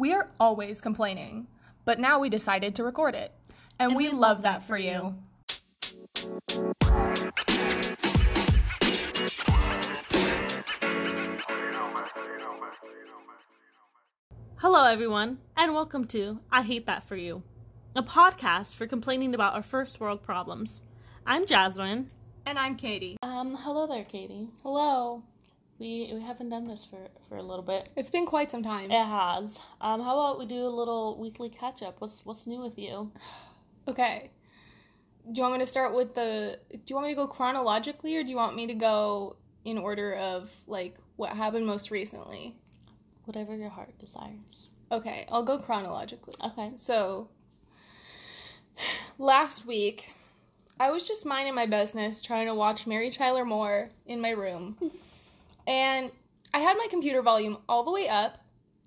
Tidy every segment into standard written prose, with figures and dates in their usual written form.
We are always complaining, but now we decided to record it, and we love that for you. Hello, everyone, and welcome to I Hate That For You, a podcast for complaining about our first world problems. I'm Jasmine. And I'm Katie. Hello there, Katie. Hello. We haven't done this for a little bit. It's been quite some time. It has. How about we do a little weekly catch-up? What's new with you? Okay. Do you want me to start with do you want me to go chronologically, or do you want me to go in order of, like, what happened most recently? Whatever your heart desires. Okay, I'll go chronologically. Okay. So, last week, I was just minding my business trying to watch Mary Tyler Moore in my room. And I had my computer volume all the way up.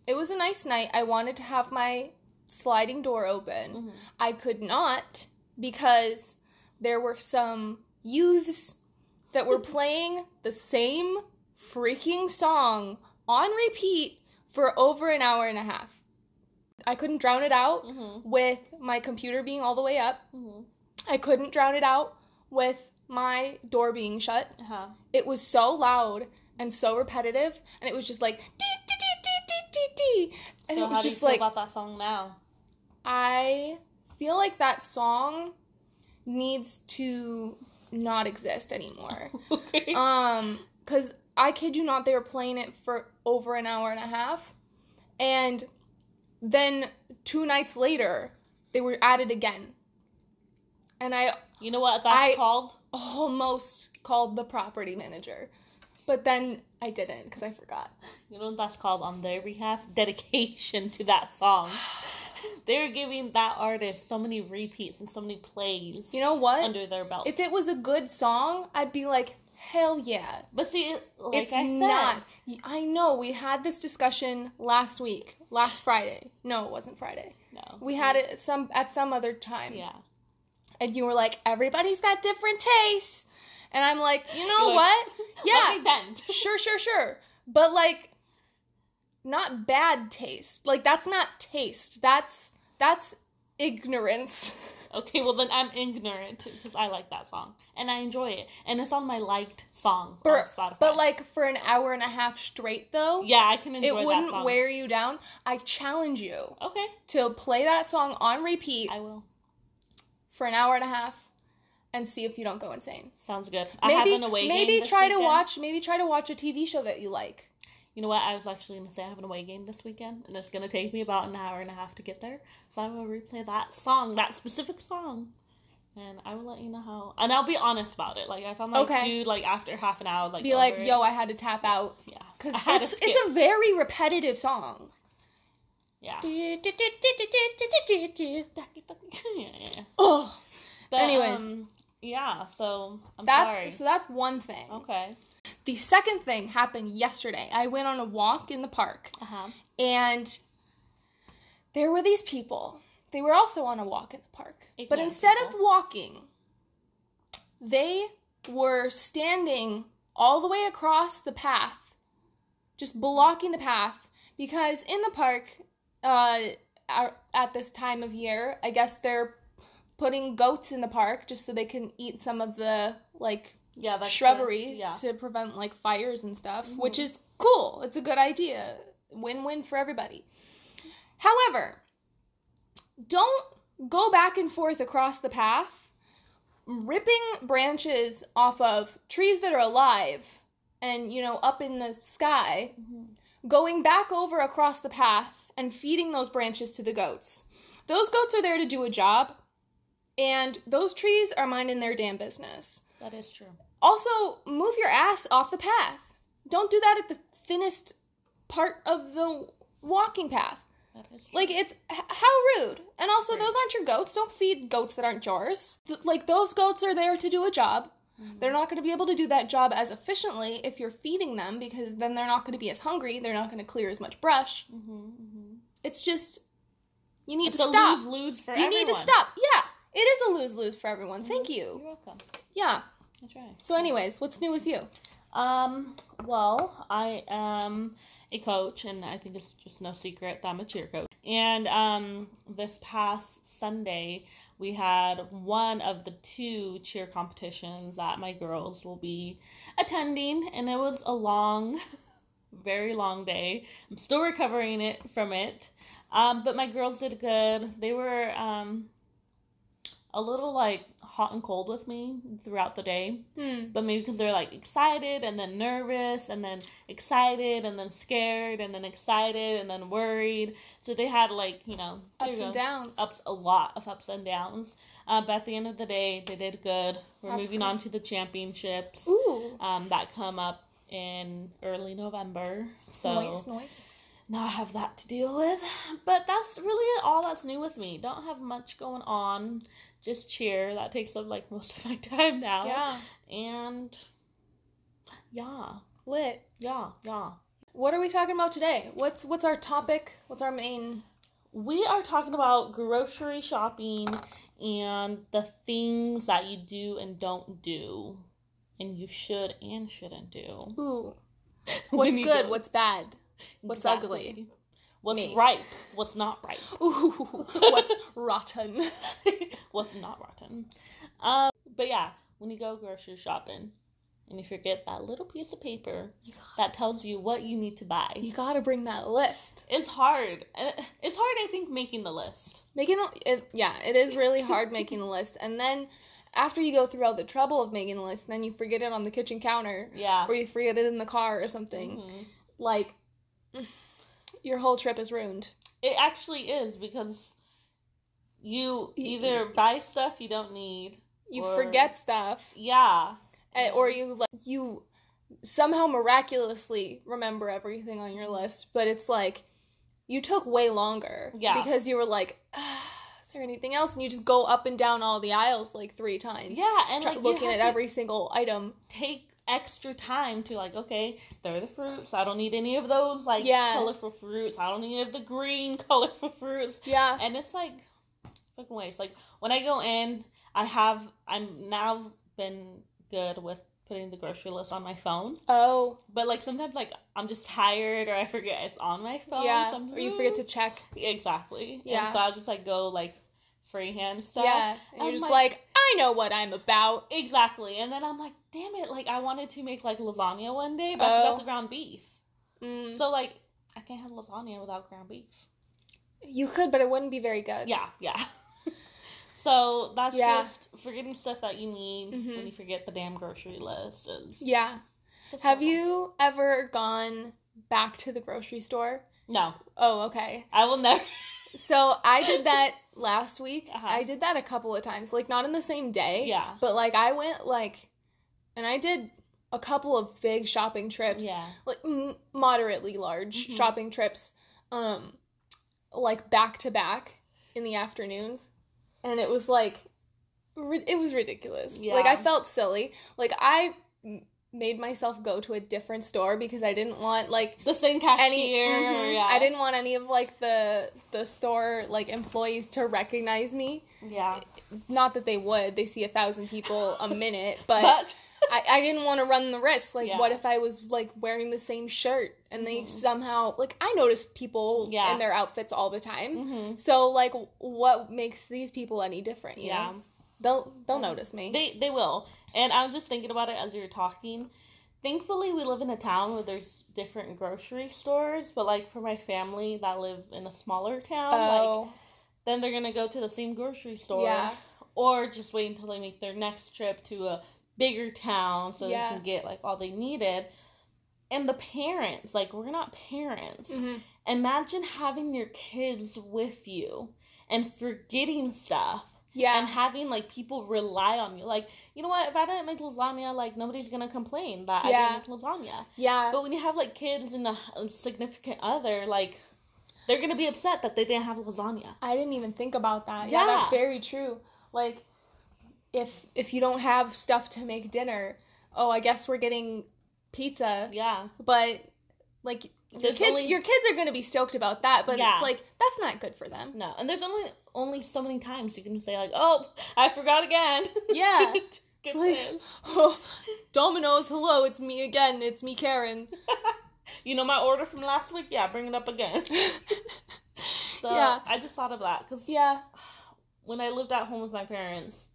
It was a nice night. I wanted to have my sliding door open. Mm-hmm. I could not because there were some youths that were playing the same freaking song on repeat for over an hour and a half. I couldn't drown it out mm-hmm. with my computer being all the way up. Mm-hmm. I couldn't drown it out with my door being shut. Uh-huh. It was so loud and so repetitive, and it was just like, dee, dee, dee. And so it was how just do you feel about that song now? I feel like that song needs to not exist anymore. Okay. Because I kid you not, they were playing it for over an hour and a half, and then 2 nights later, they were at it again. And you know what that's called? Almost called the property manager. But then I didn't, because I forgot. You know what that's called on their behalf? Dedication to that song. They're giving that artist so many repeats and so many plays. You know what? Under their belt. If it was a good song, I'd be like, hell yeah. But see, like it's I said. Not. I know. We had this discussion last week. Last Friday. No, it wasn't Friday. No. We had it at some other time. Yeah. And you were like, everybody's got different tastes. And I'm like, you know what? Yeah. Let me bend. Sure. But, like, not bad taste. Like, that's not taste. That's ignorance. Okay, well, then I'm ignorant, because I like that song. And I enjoy it. And it's on my liked songs on Spotify. But, like, for an hour and a half straight, though. Yeah, I can enjoy that song. It wouldn't wear you down. I challenge you. Okay. To play that song on repeat. I will. For an hour and a half. And see if you don't go insane. Sounds good. I have an away game this weekend. Maybe try to watch a TV show that you like. You know what? I was actually going to say I have an away game this weekend. And it's going to take me about an hour and a half to get there. So I'm going to replay that song, that specific song. And I will let you know how. And I'll be honest about it. Like, if I'm like, okay. Dude, like, after half an hour, like, be like, yo, I had to tap out. Yeah. Because it's a very repetitive song. Yeah. Yeah. Oh. But, anyways. Yeah, so sorry. So that's one thing. Okay. The second thing happened yesterday. I went on a walk in the park. Uh-huh. And there were these people. They were also on a walk in the park. But instead of walking, they were standing all the way across the path, just blocking the path, because in the park, at this time of year, I guess they're putting goats in the park just so they can eat some of the, like, shrubbery to prevent, like, fires and stuff, mm-hmm. which is cool. It's a good idea. Win-win for everybody. However, don't go back and forth across the path ripping branches off of trees that are alive and, you know, up in the sky, mm-hmm. going back over across the path and feeding those branches to the goats. Those goats are there to do a job. And those trees are minding their damn business. That is true. Also, move your ass off the path. Don't do that at the thinnest part of the walking path. That is true. Like, it's... how rude. And also, those aren't your goats. Don't feed goats that aren't yours. Those goats are there to do a job. Mm-hmm. They're not going to be able to do that job as efficiently if you're feeding them, because then they're not going to be as hungry. They're not going to clear as much brush. Mm-hmm, mm-hmm. It's just... you need to stop. It's a lose-lose for everyone. You need to stop. Yeah. It is a lose-lose for everyone. Thank you. You're welcome. Yeah. That's right. So anyways, what's new with you? Well, I am a coach, and I think it's just no secret that I'm a cheer coach. And this past Sunday, we had one of the two cheer competitions that my girls will be attending, and it was a long, very long day. I'm still recovering from it, but my girls did good. They were a little like hot and cold with me throughout the day, but maybe because they're like excited and then nervous and then excited and then scared and then excited and then worried. So they had like, you know, ups and downs, a lot of ups and downs. But at the end of the day, they did good. We're That's moving cool. on to the championships that come up in early November. So nice. Now I have that to deal with, but that's really all that's new with me. Don't have much going on, just cheer. That takes up like most of my time now. Yeah. And yeah. Lit. Yeah, yeah. What are we talking about today? What's our topic? What's our main? We are talking about grocery shopping and the things that you do and don't do, and you should and shouldn't do. Ooh. What's good? What's bad? What's exactly. ugly? What's Me. Ripe? What's not ripe? Ooh, what's rotten? What's not rotten? But yeah, when you go grocery shopping and you forget that little piece of paper that tells you what you need to buy, you gotta bring that list. It's hard. It's hard, I think, making the list. It is really hard making the list, and then. After you go through all the trouble of making the list, then you forget it on the kitchen counter. Yeah. Or you forget it in the car or something. Mm-hmm. Like, your whole trip is ruined. It actually is, because you either buy stuff you don't need. You forget stuff. Yeah. Or you somehow miraculously remember everything on your list, but it's like, you took way longer. Yeah. Because you were like, or anything else, and you just go up and down all the aisles like three times. Yeah, and like looking at every single item. Take extra time to like, okay, they're the fruits. I don't need any of those like colorful fruits. I don't need any of the green colorful fruits. Yeah, and it's like fucking waste. Like when I go in, I'm now been good with putting the grocery list on my phone. Oh. But like sometimes like I'm just tired or I forget it's on my phone. Yeah. Sometimes. Or you forget to check. Exactly. Yeah. And so I just like go like. Freehand stuff. Yeah, and you're just like, I know what I'm about. Exactly. And then I'm like, damn it, like, I wanted to make, like, lasagna one day, but I forgot the ground beef. Mm. So, like, I can't have lasagna without ground beef. You could, but it wouldn't be very good. Yeah, yeah. So, that's just forgetting stuff that you need when you forget the damn grocery list. Yeah. Have you ever gone back to the grocery store? No. Oh, okay. I will never... So, I did that last week. Uh-huh. I did that a couple of times. Like, not in the same day. Yeah. But, like, I went, like... And I did a couple of big shopping trips. Yeah. Like, moderately large shopping trips. Like, back-to-back in the afternoons. And it was, like... It was ridiculous. Yeah. Like, I felt silly. Like, I... made myself go to a different store because I didn't want, like... The same cashier. Yeah. I didn't want any of, like, the store, like, employees to recognize me. Yeah. Not that they would. They see 1,000 people a minute, but... I didn't want to run the risk. Like, what if I was, like, wearing the same shirt and they somehow... Like, I notice people in their outfits all the time. Mm-hmm. So, like, what makes these people any different, you know? They'll notice me. They will. And I was just thinking about it as we were talking. Thankfully, we live in a town where there's different grocery stores. But, like, for my family that live in a smaller town, like, then they're going to go to the same grocery store. Yeah. Or just wait until they make their next trip to a bigger town so they can get, like, all they needed. And the parents, like, we're not parents. Mm-hmm. Imagine having your kids with you and forgetting stuff. Yeah. And having, like, people rely on you. Like, you know what? If I didn't make lasagna, like, nobody's going to complain that I didn't make lasagna. Yeah. But when you have, like, kids and a significant other, like, they're going to be upset that they didn't have lasagna. I didn't even think about that. Yeah, that's very true. Like, if you don't have stuff to make dinner, oh, I guess we're getting pizza. Yeah. But, like, your kids are going to be stoked about that, but it's like, that's not good for them. No, and there's only so many times you can say, like, oh, I forgot again. Yeah. Get like, oh, Domino's, hello, it's me again, it's me, Karen. You know my order from last week? Yeah, bring it up again. So, yeah. I just thought of that. Because when I lived at home with my parents,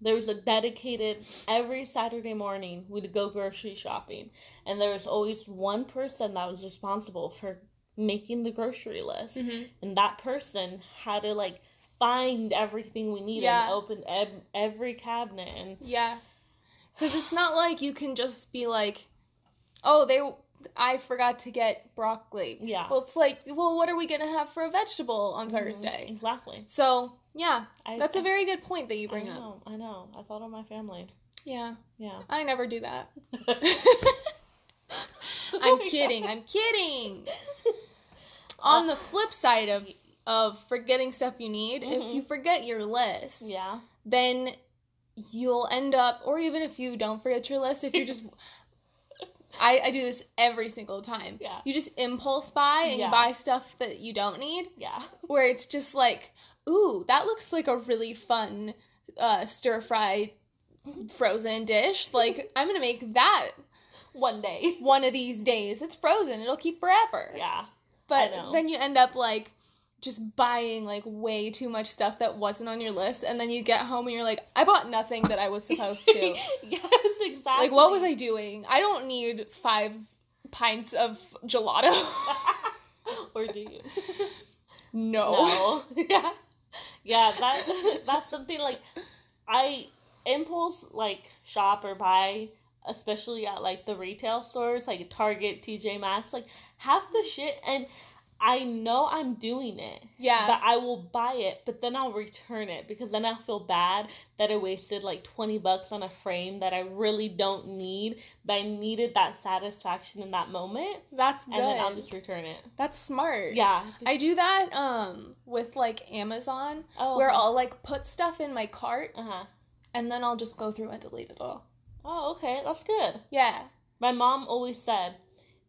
there was a dedicated, every Saturday morning, we'd go grocery shopping. And there was always one person that was responsible for making the grocery list. Mm-hmm. And that person had to, like, find everything we needed and open every cabinet. And because it's not like you can just be like, oh, I forgot to get broccoli. Yeah. Well, it's like, well, what are we going to have for a vegetable on Thursday? Exactly. So, yeah, that's a very good point that you bring up. I know. I thought of my family. Yeah. Yeah. I never do that. I'm kidding. On the flip side of forgetting stuff you need, if you forget your list, then you'll end up, or even if you don't forget your list, if you're just... I do this every single time. Yeah. You just impulse buy and buy stuff that you don't need. Yeah. Where it's just like, ooh, that looks like a really fun stir-fry frozen dish. Like, I'm going to make that one day. One of these days. It's frozen. It'll keep forever. Yeah. But then you end up, like, just buying, like, way too much stuff that wasn't on your list. And then you get home and you're like, I bought nothing that I was supposed to. Yes, exactly. Like, what was I doing? I don't need 5 pints of gelato. Or do you? No. Yeah. Yeah, that's something, like, I impulse, like, shop or buy, especially at, like, the retail stores, like Target, TJ Maxx, like, half the shit, and... I know I'm doing it. Yeah. But I will buy it, but then I'll return it because then I feel bad that I wasted like $20 on a frame that I really don't need, but I needed that satisfaction in that moment. That's good. And then I'll just return it. That's smart. Yeah. I do that with like Amazon where I'll like put stuff in my cart and then I'll just go through and delete it all. Oh, okay. That's good. Yeah. My mom always said,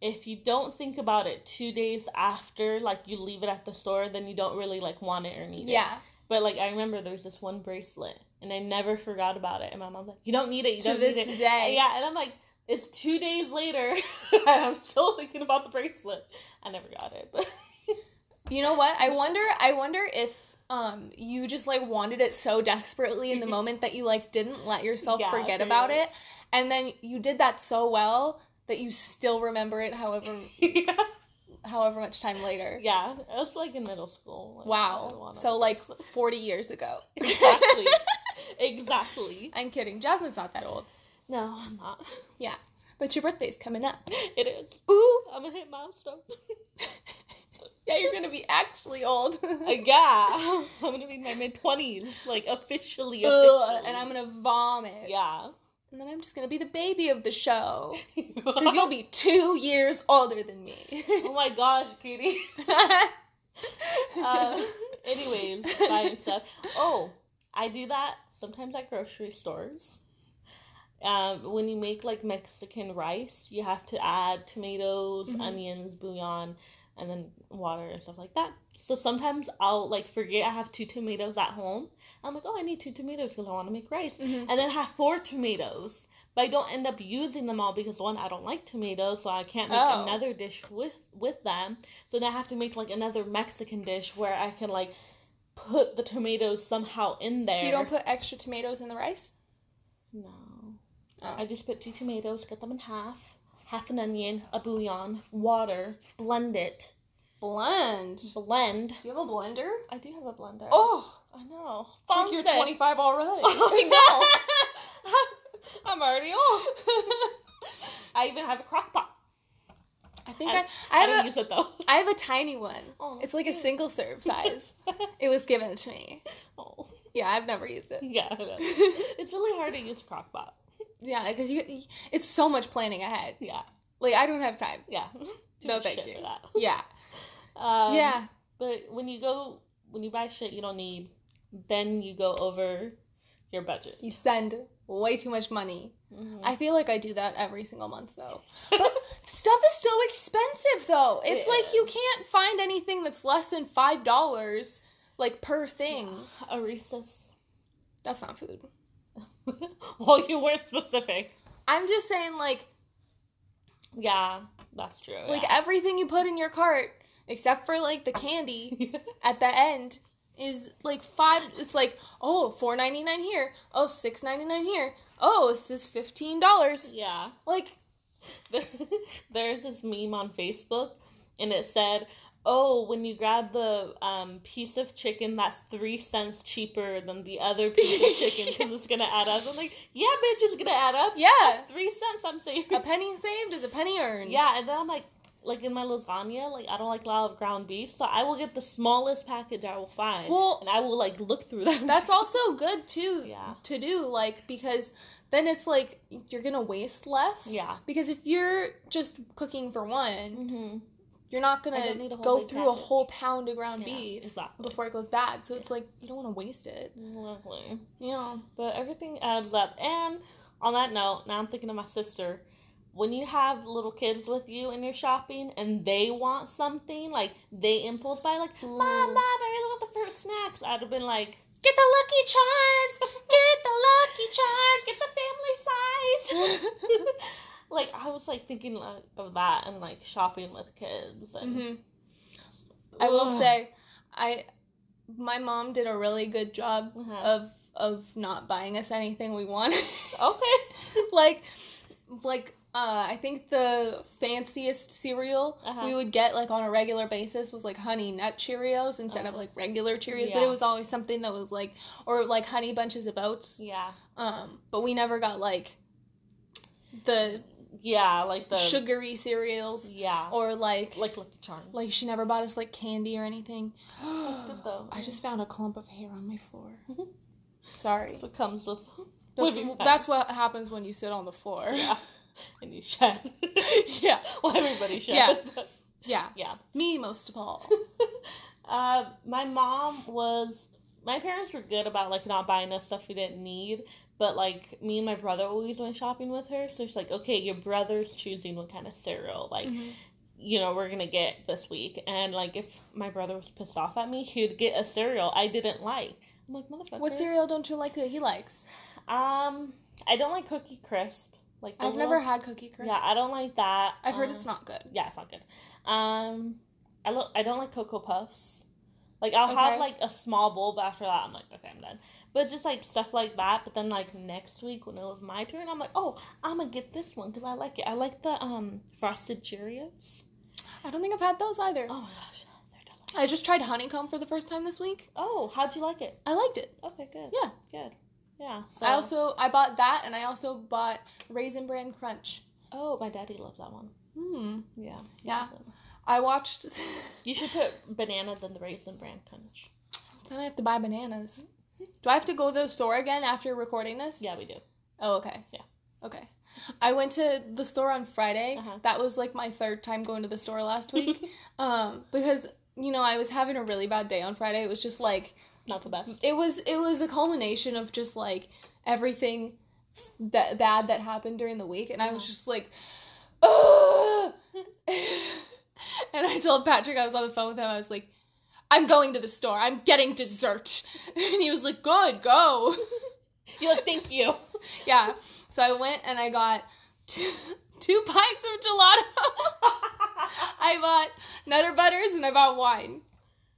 if you don't think about it 2 days after, like, you leave it at the store, then you don't really, like, want it or need it. Yeah. But, like, I remember there was this one bracelet, and I never forgot about it. And my mom's like, you don't need it, you don't need it. To this day. Yeah, and I'm like, it's 2 days later, and I'm still thinking about the bracelet. I never got it, but. You know what? I wonder if you just, like, wanted it so desperately in the moment that you, like, didn't let yourself forget about it. And then you did that so well that you still remember it however much time later. Yeah. It was, like, in middle school. Like, wow. So, like, 40 years ago. Exactly. Exactly. I'm kidding. Jasmine's not that old. No, I'm not. Yeah. But your birthday's coming up. It is. Ooh. I'm gonna hit milestone. Yeah, you're gonna be actually old. Yeah. I'm gonna be in my mid-20s. Like, officially. Ugh, and I'm gonna vomit. Yeah. And then I'm just going to be the baby of the show. Because you'll be 2 years older than me. Oh my gosh, Katie. Anyways, buying stuff. Oh, I do that sometimes at grocery stores. When you make, like, Mexican rice, you have to add tomatoes, onions, bouillon, and then water and stuff like that. So sometimes I'll, like, forget I have 2 tomatoes at home. I'm like, oh, I need 2 tomatoes because I want to make rice. And then have 4 tomatoes. But I don't end up using them all because, one, I don't like tomatoes, so I can't make another dish with them. So then I have to make, like, another Mexican dish where I can, like, put the tomatoes somehow in there. You don't put extra tomatoes in the rice? No. Oh. I just put 2 tomatoes, cut them in half an onion, a bouillon, water, blend it. Blend. Do you have a blender? I do have a blender. Oh, I know. It's like you're 25 already. I know. I'm already old. I even have a crock pot. I think I don't use it though. I have a tiny one. Oh, it's like a single serve size. It was given to me. Oh. Yeah, I've never used it. Yeah, I know. It's really hard to use a crock pot. Yeah, because it's so much planning ahead. Yeah. Like, I don't have time. Yeah. No, thank you. For that. Yeah. Yeah. But when you buy shit you don't need, then you go over your budget. You spend way too much money. Mm-hmm. I feel like I do that every single month, though. But stuff is so expensive, though. It's like you can't find anything that's less than $5, like, per thing. Yeah. Aristas. That's not food. Well, you weren't specific. I'm just saying, like, Yeah, that's true. Like, everything you put in your cart, except for, like, the candy at the end, is, like, $5. It's like, oh, $4.99 here. Oh, $6.99 here. Oh, this is $15. Yeah. Like, there's this meme on Facebook, and it said, oh, when you grab the piece of chicken that's 3 cents cheaper than the other piece of chicken, because it's going to add up. I'm like, yeah, bitch, it's going to add up. Yeah. That's 3 cents I'm saving. A penny saved is a penny earned. Yeah, and then I'm like in my lasagna, like, I don't like a lot of ground beef, so I will get the smallest package I will find, and I will, like, look through that. That's also good, too, to do, like, because then it's, like, you're going to waste less. Yeah. Because if you're just cooking for one... Mm-hmm. You're not going to go through a whole pound of ground beef before it goes bad. So it's like, you don't want to waste it. Lovely. Yeah. But everything adds up. And on that note, now I'm thinking of my sister. When you have little kids with you and you're shopping and they want something, like, they impulse buy, like, Mom, Mom, I really want the fruit snacks. I'd have been like, get the Lucky Charms. Get the Lucky Charms. Get the family size. Like, I was, like, thinking of that and, like, shopping with kids. And... Mm-hmm. I will say, my mom did a really good job of not buying us anything we wanted. Okay. I think the fanciest cereal we would get, like, on a regular basis was, like, Honey Nut Cheerios instead of, like, regular Cheerios. Yeah. But it was always something that was, like, or, like, Honey Bunches of Oats. Yeah. But we never got, like, the sugary cereals. Yeah. Or, like Lucky Charms. Like, she never bought us, like, candy or anything. That's good, though. I just found a clump of hair on my floor. Sorry. That's what comes with... That's what happens when you sit on the floor. Yeah. And you shed. Yeah. Well, everybody sheds. Yeah. Yeah. Yeah. Me, most of all. My parents were good about, like, not buying us stuff we didn't need. But, like, me and my brother always went shopping with her. So, she's like, okay, your brother's choosing what kind of cereal, like, you know, we're going to get this week. And, like, if my brother was pissed off at me, he would get a cereal I didn't like. I'm like, motherfucker. What cereal don't you like that he likes? I don't like Cookie Crisp. Like, I've never had Cookie Crisp. Yeah, I don't like that. I've heard it's not good. Yeah, it's not good. I don't like Cocoa Puffs. Like, I'll have, like, a small bowl, but after that, I'm like, okay, I'm done. But it's just, like, stuff like that. But then, like, next week when it was my turn, I'm like, oh, I'm going to get this one because I like it. I like the Frosted Cheerios. I don't think I've had those either. Oh, my gosh. They're delicious. I just tried Honeycomb for the first time this week. Oh, how'd you like it? I liked it. Okay, good. Yeah. Good. Yeah. So. I bought that, and I also bought Raisin Bran Crunch. Oh, my daddy loves that one. Hmm. Yeah. Yeah. I watched... You should put bananas in the Raisin Bran Crunch. Then I have to buy bananas. Do I have to go to the store again after recording this? Yeah, we do. Oh, okay. Yeah. Okay. I went to the store on Friday. That was, like, my third time going to the store last week. Because, you know, I was having a really bad day on Friday. It was just, like... Not the best. It was a culmination of just, like, everything bad that happened during the week. And I was just like, ugh! And I told Patrick, I was on the phone with him, I was like, I'm going to the store. I'm getting dessert. And he was like, good, go. You're like, thank you. Yeah. So I went and I got two pints of gelato. I bought Nutter Butters and I bought wine.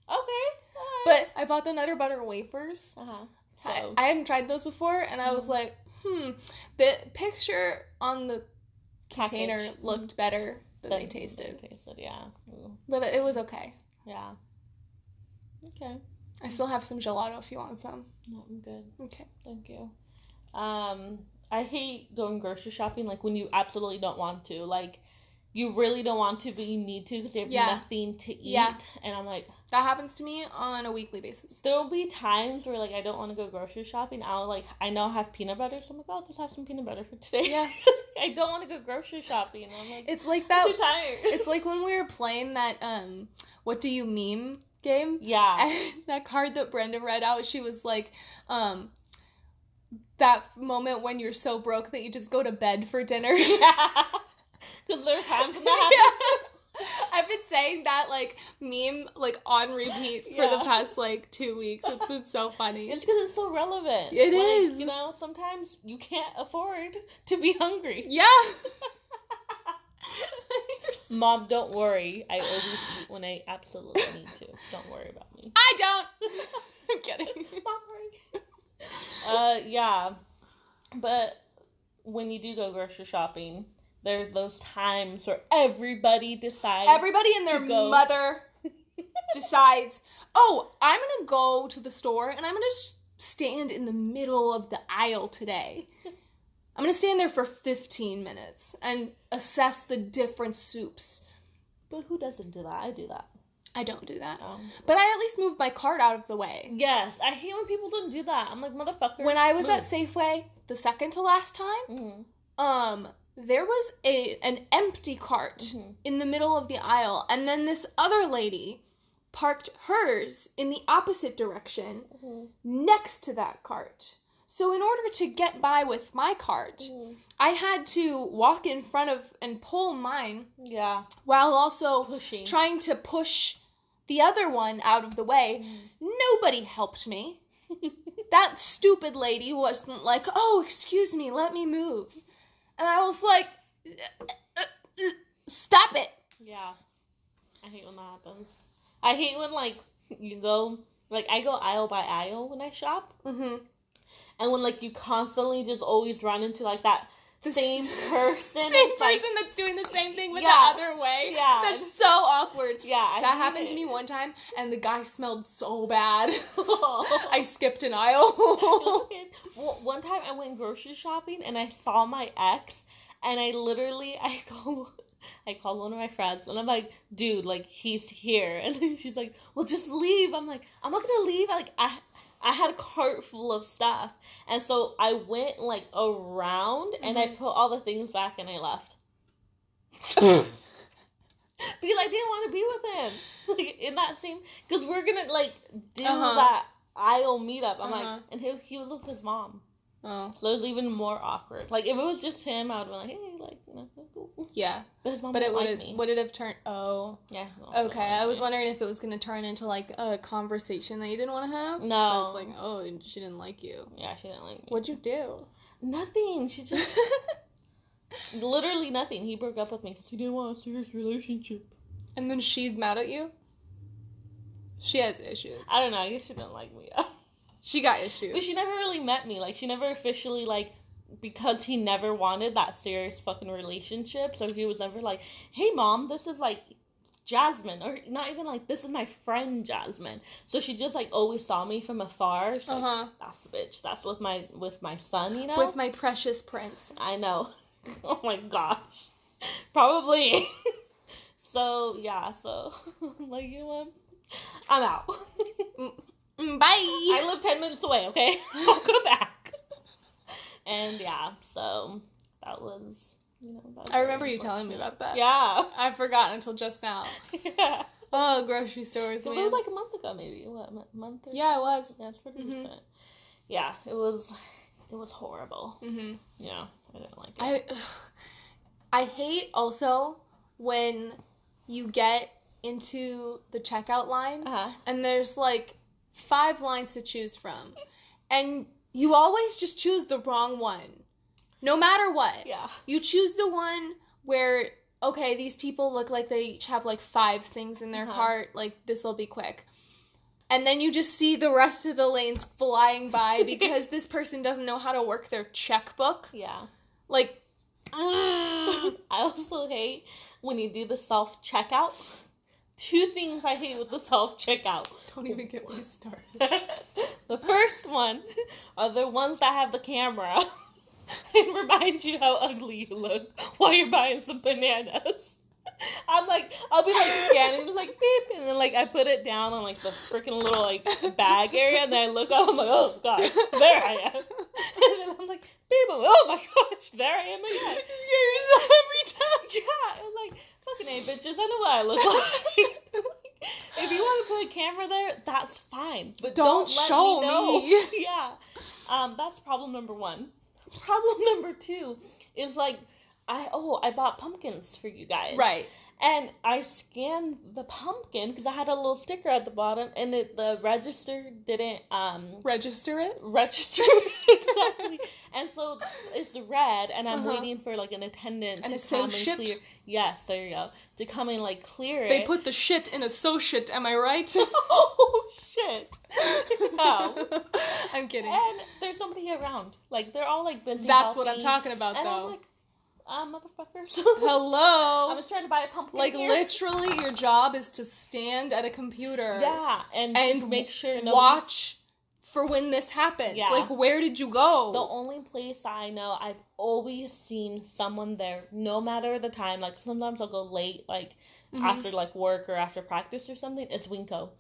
Okay. All right. But I bought the Nutter Butter wafers. So. I hadn't tried those before, and I was like, the picture on the container looked better. They tasted, yeah. Ooh. But it was okay. Yeah. Okay. I still have some gelato if you want some. No, I'm good. Okay. Thank you. I hate going grocery shopping, like, when you absolutely don't want to. Like, you really don't want to, but you need to because you have nothing to eat. Yeah. And I'm like... That happens to me on a weekly basis. There'll be times where, like, I don't want to go grocery shopping. I know I have peanut butter, so I'm like, I'll just have some peanut butter for today. Yeah. I don't want to go grocery shopping. And I'm like, it's like that, I'm too tired. It's like when we were playing that, what do you meme game? Yeah. And that card that Brenda read out, she was like, that moment when you're so broke that you just go to bed for dinner. Yeah. Because there are times when that happens. Yeah. I've been saying that, like, meme, like, on repeat for the past, like, 2 weeks. It's been so funny. It's because it's so relevant. It is. You know, sometimes you can't afford to be hungry. Yeah. Mom, don't worry. I oversleep when I absolutely need to. Don't worry about me. I don't. I'm kidding. Mom, worry. Yeah. But when you do go grocery shopping, there's those times where everybody decides. Everybody and their mother decides, oh, I'm going to go to the store and I'm going to stand in the middle of the aisle today. I'm going to stand there for 15 minutes and assess the different soups. But who doesn't do that? I do that. I don't do that. But I at least move my cart out of the way. Yes. I hate when people don't do that. I'm like, motherfuckers. When I was at Safeway the second to last time, there was an empty cart in the middle of the aisle. And then this other lady parked hers in the opposite direction next to that cart. So in order to get by with my cart, I had to walk in front of and pull mine. Yeah. While also trying to push the other one out of the way. Nobody helped me. That stupid lady wasn't like, oh, excuse me, let me move. And I was like, stop it. Yeah. I hate when that happens. I hate when, like, you go, like, I go aisle by aisle when I shop. Mm-hmm. And when, like, you constantly just always run into, like, that same person. Same person that's doing the same thing with the other way. Yeah. That's so awkward. Yeah. That happened to me one time, and the guy smelled so bad. I skipped an aisle. Well, one time I went grocery shopping, and I saw my ex, and I called one of my friends, and I'm like, dude, like, he's here. And then she's like, well, just leave. I'm like, I'm not going to leave. Like, I had a cart full of stuff, and so I went, like, around, and I put all the things back, and I left. Be like, they didn't want to be with him. Like, in that same, because we're going to, like, do that aisle meetup. I'm like, and he was with his mom. Oh. So it was even more awkward. Like, if it was just him, I would be like, hey, like, you know, cool. Yeah. But his mom would like me. Would it have turned, yeah. Okay, I was wondering if it was going to turn into, like, a conversation that you didn't want to have. No. I was like, oh, she didn't like you. Yeah, she didn't like me. What'd you do? Nothing. She just, literally nothing. He broke up with me because he didn't want a serious relationship. And then she's mad at you? She has issues. I don't know, I guess she didn't like me. She got issues. But she never really met me. Like, she never officially, like, because he never wanted that serious fucking relationship. So he was never like, hey, Mom, this is, like, Jasmine. Or not even, like, this is my friend Jasmine. So she just, like, always saw me from afar. She's like, that's the bitch. That's with my son, you know? With my precious prince. I know. Oh, my gosh. Probably. So, yeah. So, like, you know what? I'm out. Bye. I live 10 minutes away, okay? I'll go back. And yeah, so that was, you know, that was I remember you telling me about that. Yeah. I forgot until just now. Yeah. Oh, grocery stores. It was like a month ago, maybe. What, a month or yeah, it was. Yeah, it's pretty recent. Yeah, it was horrible. Yeah, I didn't like it. I hate also when you get into the checkout line and there's like 5 lines to choose from, and you always just choose the wrong one, no matter what. Yeah. You choose the one where, okay, these people look like they each have, like, 5 things in their cart, like, this'll be quick. And then you just see the rest of the lanes flying by because this person doesn't know how to work their checkbook. Yeah. Like, I also hate when you do the self-checkout. 2 things I hate with the self-checkout. Don't even get me started. The first one are the ones that have the camera and remind you how ugly you look while you're buying some bananas. I'll be, like, scanning, just, like, beep, and then, like, I put it down on, like, the freaking little, like, bag area, and then I look up, I'm like, oh, gosh, there I am. And then I'm like, beep, I'm like, oh, my gosh, there I am again. Every time. Yeah, I'm like, fucking A, bitches, I know what I look like. If you want to put a camera there, that's fine, but don't let show me know. Yeah. That's problem number 1. Problem number 2 is, like, I bought pumpkins for you guys. Right. And I scanned the pumpkin because I had a little sticker at the bottom, and the register didn't register it. exactly. And so it's red, and I'm waiting for like an attendant and to come and clear. Yes, there you go. To come and like clear it. They put the shit in a so shit. Am I right? Oh shit! No. I'm kidding. And there's somebody around. Like they're all like busy. That's helping. What I'm talking about, and though. I'm like, motherfuckers. Hello. I was trying to buy a pumpkin. Like here. Literally, your job is to stand at a computer. Yeah, and just make sure nobody's... watch for when this happens. Yeah. Like, where did you go? The only place I know, I've always seen someone there, no matter the time. Like sometimes I'll go late, like after like work or after practice or something. It's Winko.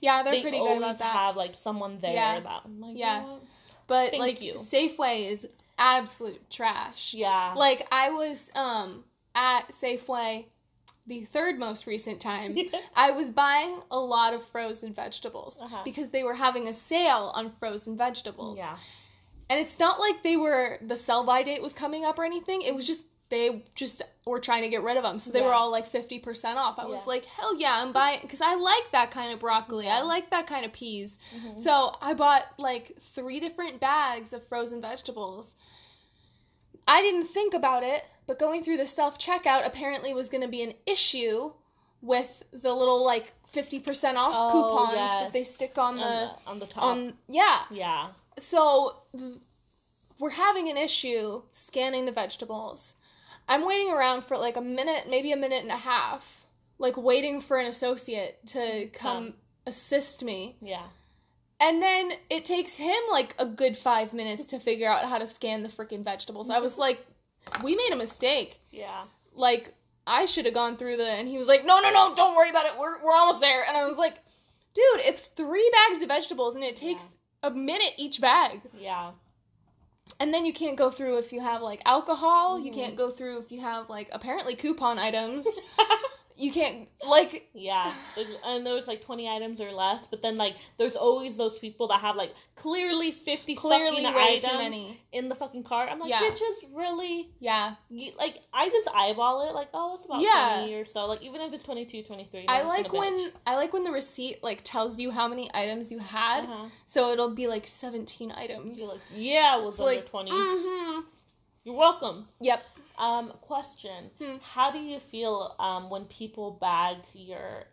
Yeah, they're pretty good about that. They always have like someone there about. I'm like, yeah, what? But thank like you. Safeway is. Absolute trash. Yeah. Like, I was at Safeway the third most recent time. I was buying a lot of frozen vegetables because they were having a sale on frozen vegetables. Yeah. And it's not like they were, the sell-by date was coming up or anything. It was just, they just were trying to get rid of them. So they were all, like, 50% off. I was like, hell yeah, I'm buying, because I like that kind of broccoli. Yeah. I like that kind of peas. Mm-hmm. So I bought, like, 3 different bags of frozen vegetables. I didn't think about it, but going through the self-checkout apparently was going to be an issue with the little, like, 50% off coupons that they stick on the top. Yeah. So we're having an issue scanning the vegetables. I'm waiting around for, like, a minute, maybe a minute and a half, like, waiting for an associate to come assist me. Yeah. And then it takes him, like, a good 5 minutes to figure out how to scan the freaking vegetables. I was like, we made a mistake. Yeah. Like, I should have gone through and he was like, no, don't worry about it, we're almost there. And I was like, dude, it's 3 bags of vegetables, and it takes a minute each bag. Yeah. And then you can't go through if you have, like, alcohol. You can't go through if you have, like, apparently coupon items. You can't, like... Yeah. There's, like, 20 items or less. But then, like, there's always those people that have, like, clearly 50 fucking items in the fucking cart. I'm like, bitches, really? Yeah. Like, I just eyeball it. Like, oh, that's about 20 or so. Like, even if it's 22, 23. I like when the receipt, like, tells you how many items you had. Uh-huh. So it'll be, like, 17 items. You're like, yeah, it was under 20. Mm-hmm. You're welcome. Yep. Question. How do you feel when people bag your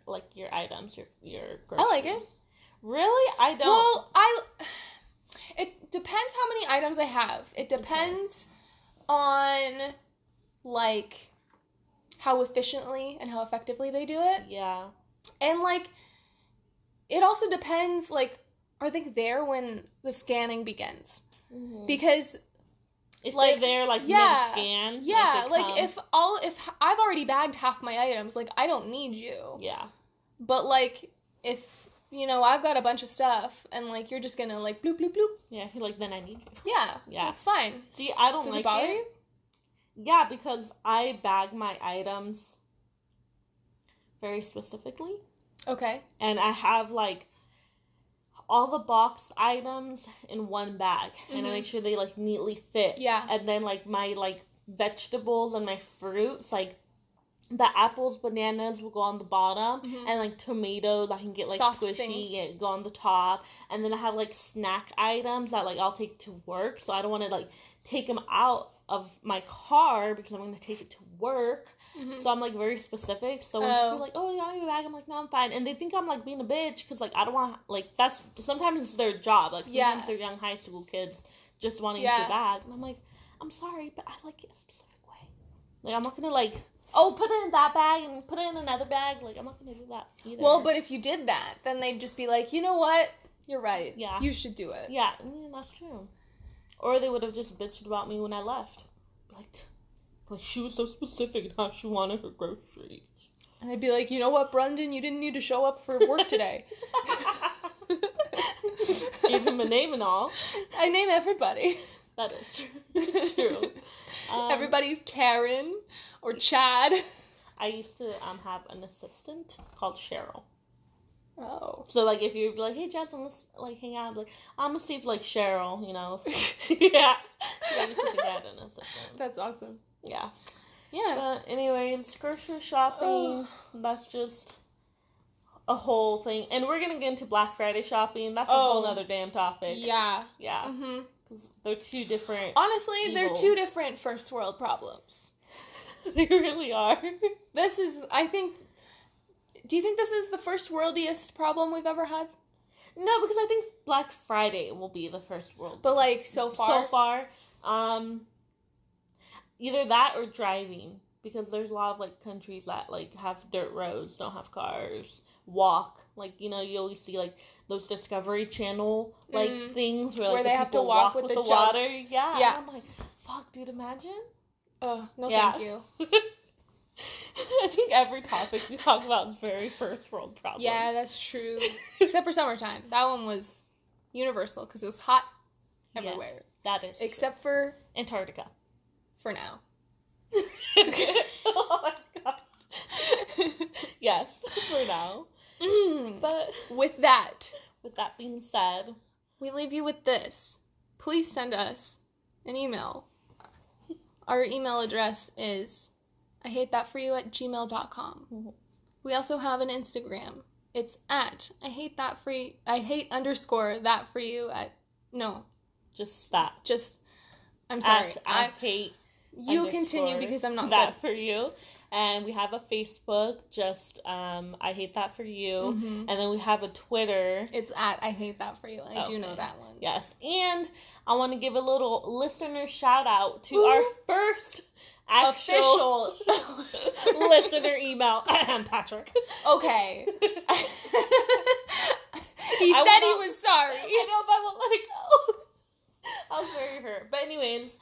items, your groceries? I like it. Really? I don't. Well, it depends how many items I have. It depends on, like, how efficiently and how effectively they do it. Yeah. And, like, it also depends, like, are they there when the scanning begins? Mm-hmm. Because... if, like, they're there, like, mid-scan. Yeah, like if I've already bagged half my items, like, I don't need you. Yeah. But, like, if, you know, I've got a bunch of stuff, and, like, you're just gonna, like, bloop, bloop, bloop. Yeah, like, then I need you. Yeah. That's fine. See, I don't like it. Does it bother you? Yeah, because I bag my items very specifically. Okay. And I have, like... all the boxed items in one bag, and I make sure they, like, neatly fit. Yeah. And then, like, my, like, vegetables and my fruits, like, the apples, bananas will go on the bottom, and, like, tomatoes, I can get, like, soft squishy things. And go on the top. And then I have, like, snack items that, like, I'll take to work, so I don't want to, like, take them out of my car because I'm going to take it to work. Mm-hmm. So I'm, like, very specific. So when people are like, oh, you don't have a bag, I'm like, no, I'm fine. And they think I'm, like, being a bitch because, like, I don't want, like, that's, sometimes it's their job. Like, sometimes they're young high school kids just wanting to bag. And I'm like, I'm sorry, but I like it a specific way. Like, I'm not going to, like, oh, put it in that bag and put it in another bag. Like, I'm not going to do that either. Well, but if you did that, then they'd just be like, you know what? You're right. Yeah. You should do it. Yeah, that's true. Or they would have just bitched about me when I left. Like she was so specific in how she wanted her groceries. And I'd be like, you know what, Brendan? You didn't need to show up for work today. Give him a name and all. I name everybody. That is true. True. Everybody's Karen or Chad. I used to have an assistant called Cheryl. Oh. So, like, if you're like, hey, Jasmine, let's, like, hang out, I'm like, I'm gonna see if, like, Cheryl, you know. I just look at that. That's awesome. Yeah. Yeah. But, anyways, grocery shopping, that's just a whole thing. And we're gonna get into Black Friday shopping. That's a whole other damn topic. Yeah. Yeah. Mm-hmm. They're two different Honestly, evils. They're two different first world problems. They really are. This is, I think, do you think this is the first worldiest problem we've ever had? No, because I think Black Friday will be the first world. But, like, so far, either that or driving. Because there's a lot of, like, countries that, like, have dirt roads, don't have cars, walk. Like, you know, you always see, like, those Discovery Channel, like, things where like, they have to walk with the water. Yeah. I'm like, fuck, dude, imagine. Oh, no thank you. I think every topic we talk about is very first world problem. Yeah, that's true. Except for summertime. That one was universal because it was hot everywhere. Yes, that is Except true. For... Antarctica. For now. Oh my gosh. Yes, for now. But with that being said, we leave you with this. Please send us an email. Our email address is ihatethatforyou@gmail.com. Mm-hmm. We also have an Instagram. It's at I hate that for you. And we have a Facebook, just I hate that for you. Mm-hmm. And then we have a Twitter. It's at I hate that for you. I do know that one. Yes. And I want to give a little listener shout out to our first official listener email. Patrick. Okay. He was sorry. I know, but I won't let it go. I was very hurt. But anyways,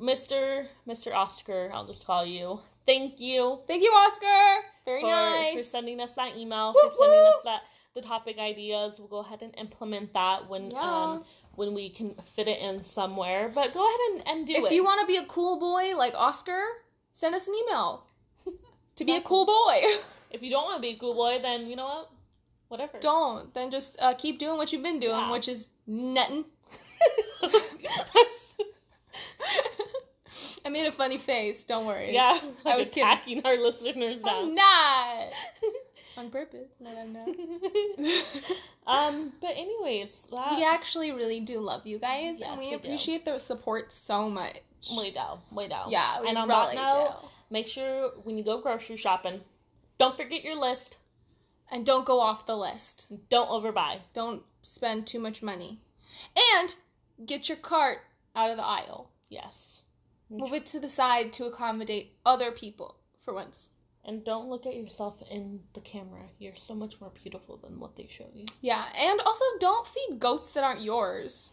Mr. Oscar, I'll just call you. Thank you. Thank you, Oscar. Very nice. For sending us that email, us that the topic ideas. We'll go ahead and implement that when we can fit it in somewhere. But go ahead and do it. If you want to be a cool boy like Oscar, send us an email. To be a cool boy. If you don't want to be a cool boy, then you know what? Whatever. Don't. Then just keep doing what you've been doing, which is nothing. I made a funny face. Don't worry. Yeah, like I was attacking kidding. Our listeners now. I'm not on purpose. No, I'm not. But anyways, we actually really do love you guys, yes, and we appreciate the support so much. We do. Yeah, we really do. Make sure when you go grocery shopping, don't forget your list, and don't go off the list. Don't overbuy. Don't spend too much money, and get your cart out of the aisle. Yes. Move it to the side to accommodate other people for once. And don't look at yourself in the camera. You're so much more beautiful than what they show you. Yeah, and also don't feed goats that aren't yours.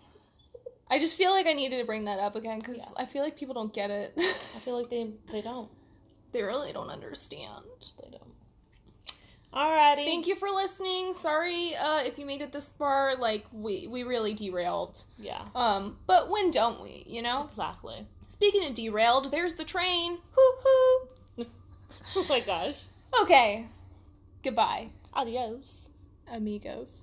I just feel like I needed to bring that up again because I feel like people don't get it. I feel like they don't. They really don't understand. They don't. Alrighty. Thank you for listening. Sorry if you made it this far. Like, we really derailed. Yeah. But when don't we, you know? Exactly. Speaking of derailed, there's the train. Hoo-hoo. Oh my gosh. Okay. Goodbye. Adios. Amigos.